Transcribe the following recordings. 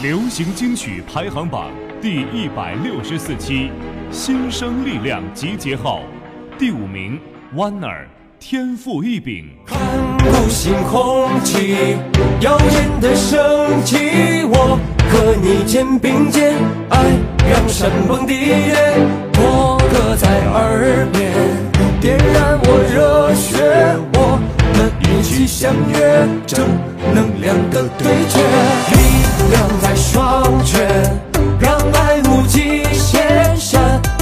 流行金曲排行榜第164期，新生力量集结号，第5名 Winner 天赋异禀。看不清空气，耀眼的生机，我和你肩并肩，爱让山崩地裂，我搁在耳边，点燃我热血，我们一起相约，正能量的对决，力量在双拳，让爱无极限，闪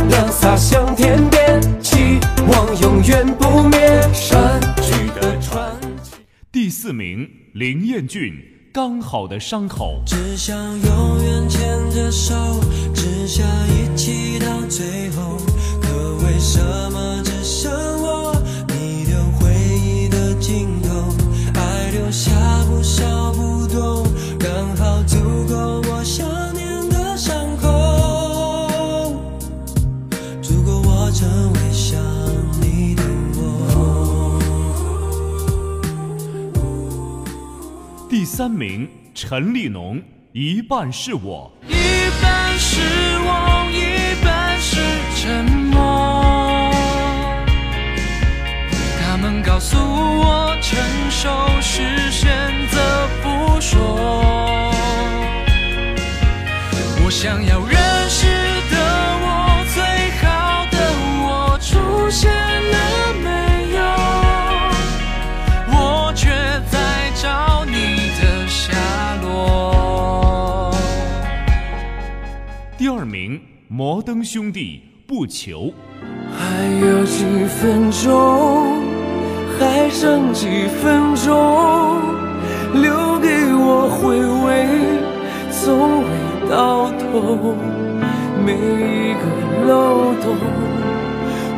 亮洒向天边，期望永远不灭，山居的传奇。第4名，林彦俊，刚好的伤口。只想永远牵着手，只想一起到最后，可为什么只剩我？你留回忆的尽头，爱留下不少不懂，刚好足够我想念的伤口，足够我成为想你的我。第3名，陈立农，一半是我，一半是我，一半是沉默，他们告诉我承受是选择不说，我想要认识的我，最好的我出现了没有，我却在找你的下落。第2名，摩登兄弟，不求。还有几分钟，还剩几分钟，留给我回味，从未到头，每一个漏洞，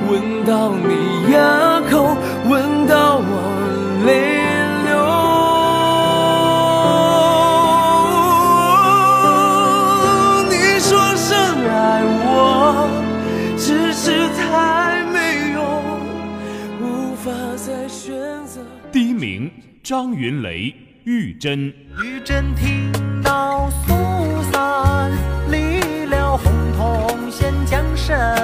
闻到你牙口，闻到我泪流。你说深爱我，只是太没用，无法再选择。第1名，张云雷，玉珍。玉珍听到苏三离了洪洞县江山，